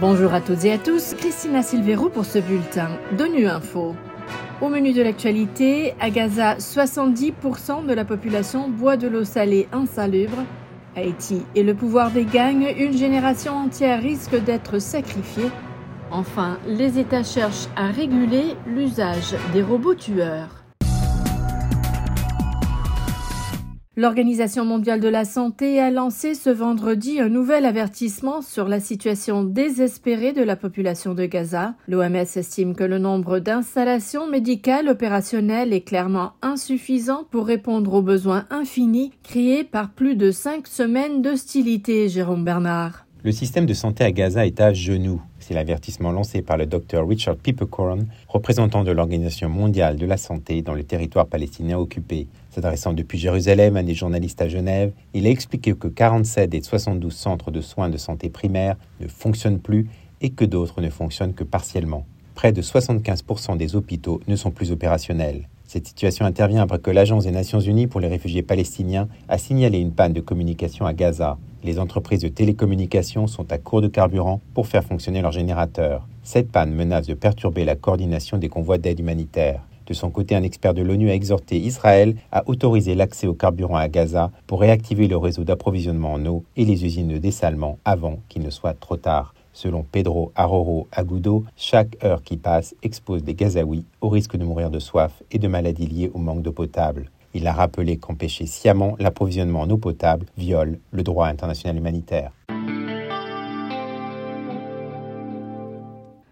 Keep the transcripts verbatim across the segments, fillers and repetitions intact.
Bonjour à toutes et à tous, Cristina Silveiro pour ce bulletin d'ONU Info. Au menu de l'actualité, à Gaza, soixante-dix pour cent de la population boit de l'eau salée insalubre. Haïti et le pouvoir des gangs, une génération entière risque d'être sacrifiée. Enfin, les États cherchent à réguler l'usage des robots tueurs. L'Organisation mondiale de la santé a lancé ce vendredi un nouvel avertissement sur la situation désespérée de la population de Gaza. L'O M S estime que le nombre d'installations médicales opérationnelles est clairement insuffisant pour répondre aux besoins infinis créés par plus de cinq semaines d'hostilité. Jérôme Bernard. Le système de santé à Gaza est à genoux. C'est l'avertissement lancé par le docteur Richard Pieperkorn, représentant de l'Organisation mondiale de la santé dans le territoire palestinien occupé. S'adressant depuis Jérusalem à des journalistes à Genève, il a expliqué que quarante-sept des soixante-douze centres de soins de santé primaires ne fonctionnent plus et que d'autres ne fonctionnent que partiellement. Près de soixante-quinze pour cent des hôpitaux ne sont plus opérationnels. Cette situation intervient après que l'Agence des Nations Unies pour les réfugiés palestiniens a signalé une panne de communication à Gaza. Les entreprises de télécommunications sont à court de carburant pour faire fonctionner leurs générateurs. Cette panne menace de perturber la coordination des convois d'aide humanitaire. De son côté, un expert de l'ONU a exhorté Israël à autoriser l'accès au carburant à Gaza pour réactiver le réseau d'approvisionnement en eau et les usines de dessalement avant qu'il ne soit trop tard. Selon Pedro Arrojo Agudo, chaque heure qui passe expose les Gazaouis au risque de mourir de soif et de maladies liées au manque d'eau potable. Il a rappelé qu'empêcher sciemment l'approvisionnement en eau potable viole le droit international humanitaire.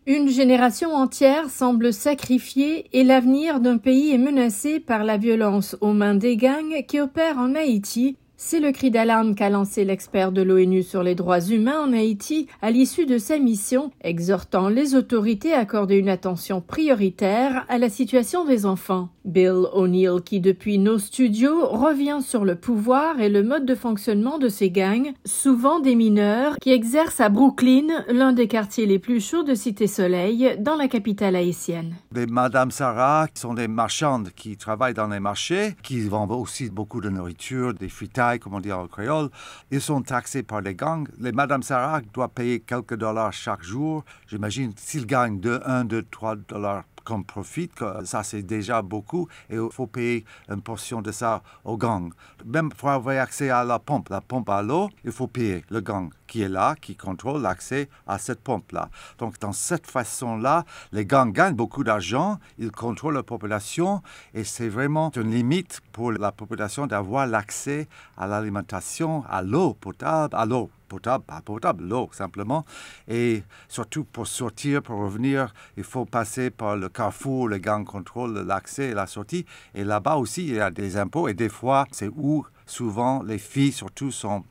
Une génération entière semble sacrifiée et l'avenir d'un pays est menacé par la violence aux mains des gangs qui opèrent en Haïti. C'est le cri d'alarme qu'a lancé l'expert de l'ONU sur les droits humains en Haïti à l'issue de sa mission, exhortant les autorités à accorder une attention prioritaire à la situation des enfants. Bill O'Neill, qui depuis nos studios revient sur le pouvoir et le mode de fonctionnement de ces gangs, souvent des mineurs, qui exercent à Brooklyn, l'un des quartiers les plus chauds de Cité-Soleil, dans la capitale haïtienne. Les Madan Sara sont des marchandes qui travaillent dans les marchés, qui vendent aussi beaucoup de nourriture, des fritailles, comme on dit en créole. Ils sont taxés par les gangs. Les Madame Sarah doivent payer quelques dollars chaque jour. J'imagine s'ils gagnent de un, deux, trois dollars comme profit, que ça c'est déjà beaucoup et il faut payer une portion de ça aux gangs. Même pour avoir accès à la pompe, la pompe à l'eau, il faut payer le gang qui est là, qui contrôle l'accès à cette pompe-là. Donc, dans cette façon-là, les gangs gagnent beaucoup d'argent, ils contrôlent la population et c'est vraiment une limite pour la population d'avoir l'accès à l'alimentation, à l'eau potable, à l'eau potable, pas potable, l'eau simplement. Et surtout, pour sortir, pour revenir, il faut passer par le carrefour, les gangs contrôlent l'accès et la sortie. Et là-bas aussi, il y a des impôts et des fois, c'est où souvent les filles, surtout, sont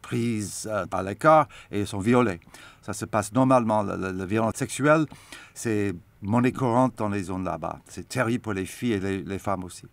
prises par l'écart et sont violées. Ça se passe normalement. La, la, la violence sexuelle, c'est monnaie courante dans les zones là-bas. C'est terrible pour les filles et les, les femmes aussi.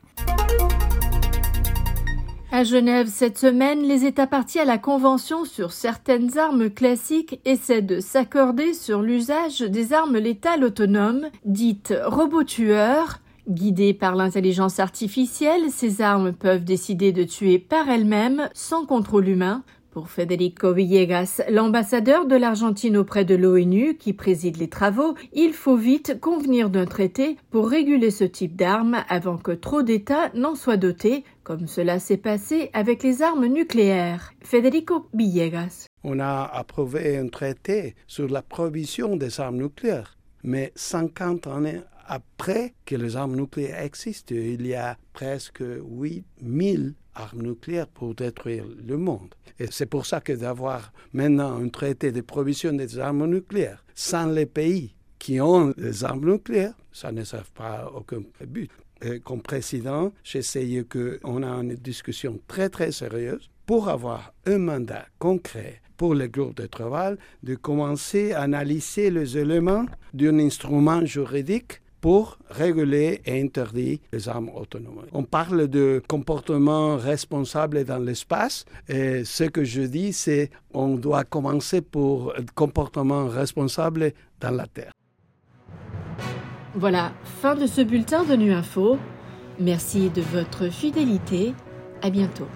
À Genève, cette semaine, les États parties à la Convention sur certaines armes classiques essaient de s'accorder sur l'usage des armes létales autonomes, dites robots-tueurs. Guidées par l'intelligence artificielle, ces armes peuvent décider de tuer par elles-mêmes sans contrôle humain. Pour Federico Villegas, l'ambassadeur de l'Argentine auprès de l'ONU qui préside les travaux, il faut vite convenir d'un traité pour réguler ce type d'armes avant que trop d'États n'en soient dotés, comme cela s'est passé avec les armes nucléaires. Federico Villegas. On a approuvé un traité sur la prohibition des armes nucléaires, mais cinquante années après que les armes nucléaires existent, il y a presque huit mille armes nucléaires pour détruire le monde. Et c'est pour ça que d'avoir maintenant un traité de prohibition des armes nucléaires sans les pays qui ont les armes nucléaires, ça ne sert pas à aucun but. Et comme président, j'essaye qu'on a une discussion très très sérieuse pour avoir un mandat concret pour le groupe de travail de commencer à analyser les éléments d'un instrument juridique pour réguler et interdire les armes autonomes. On parle de comportement responsable dans l'espace et ce que je dis, c'est qu'on doit commencer pour comportement responsable dans la Terre. Voilà, fin de ce bulletin de ONU Info. Merci de votre fidélité. À bientôt.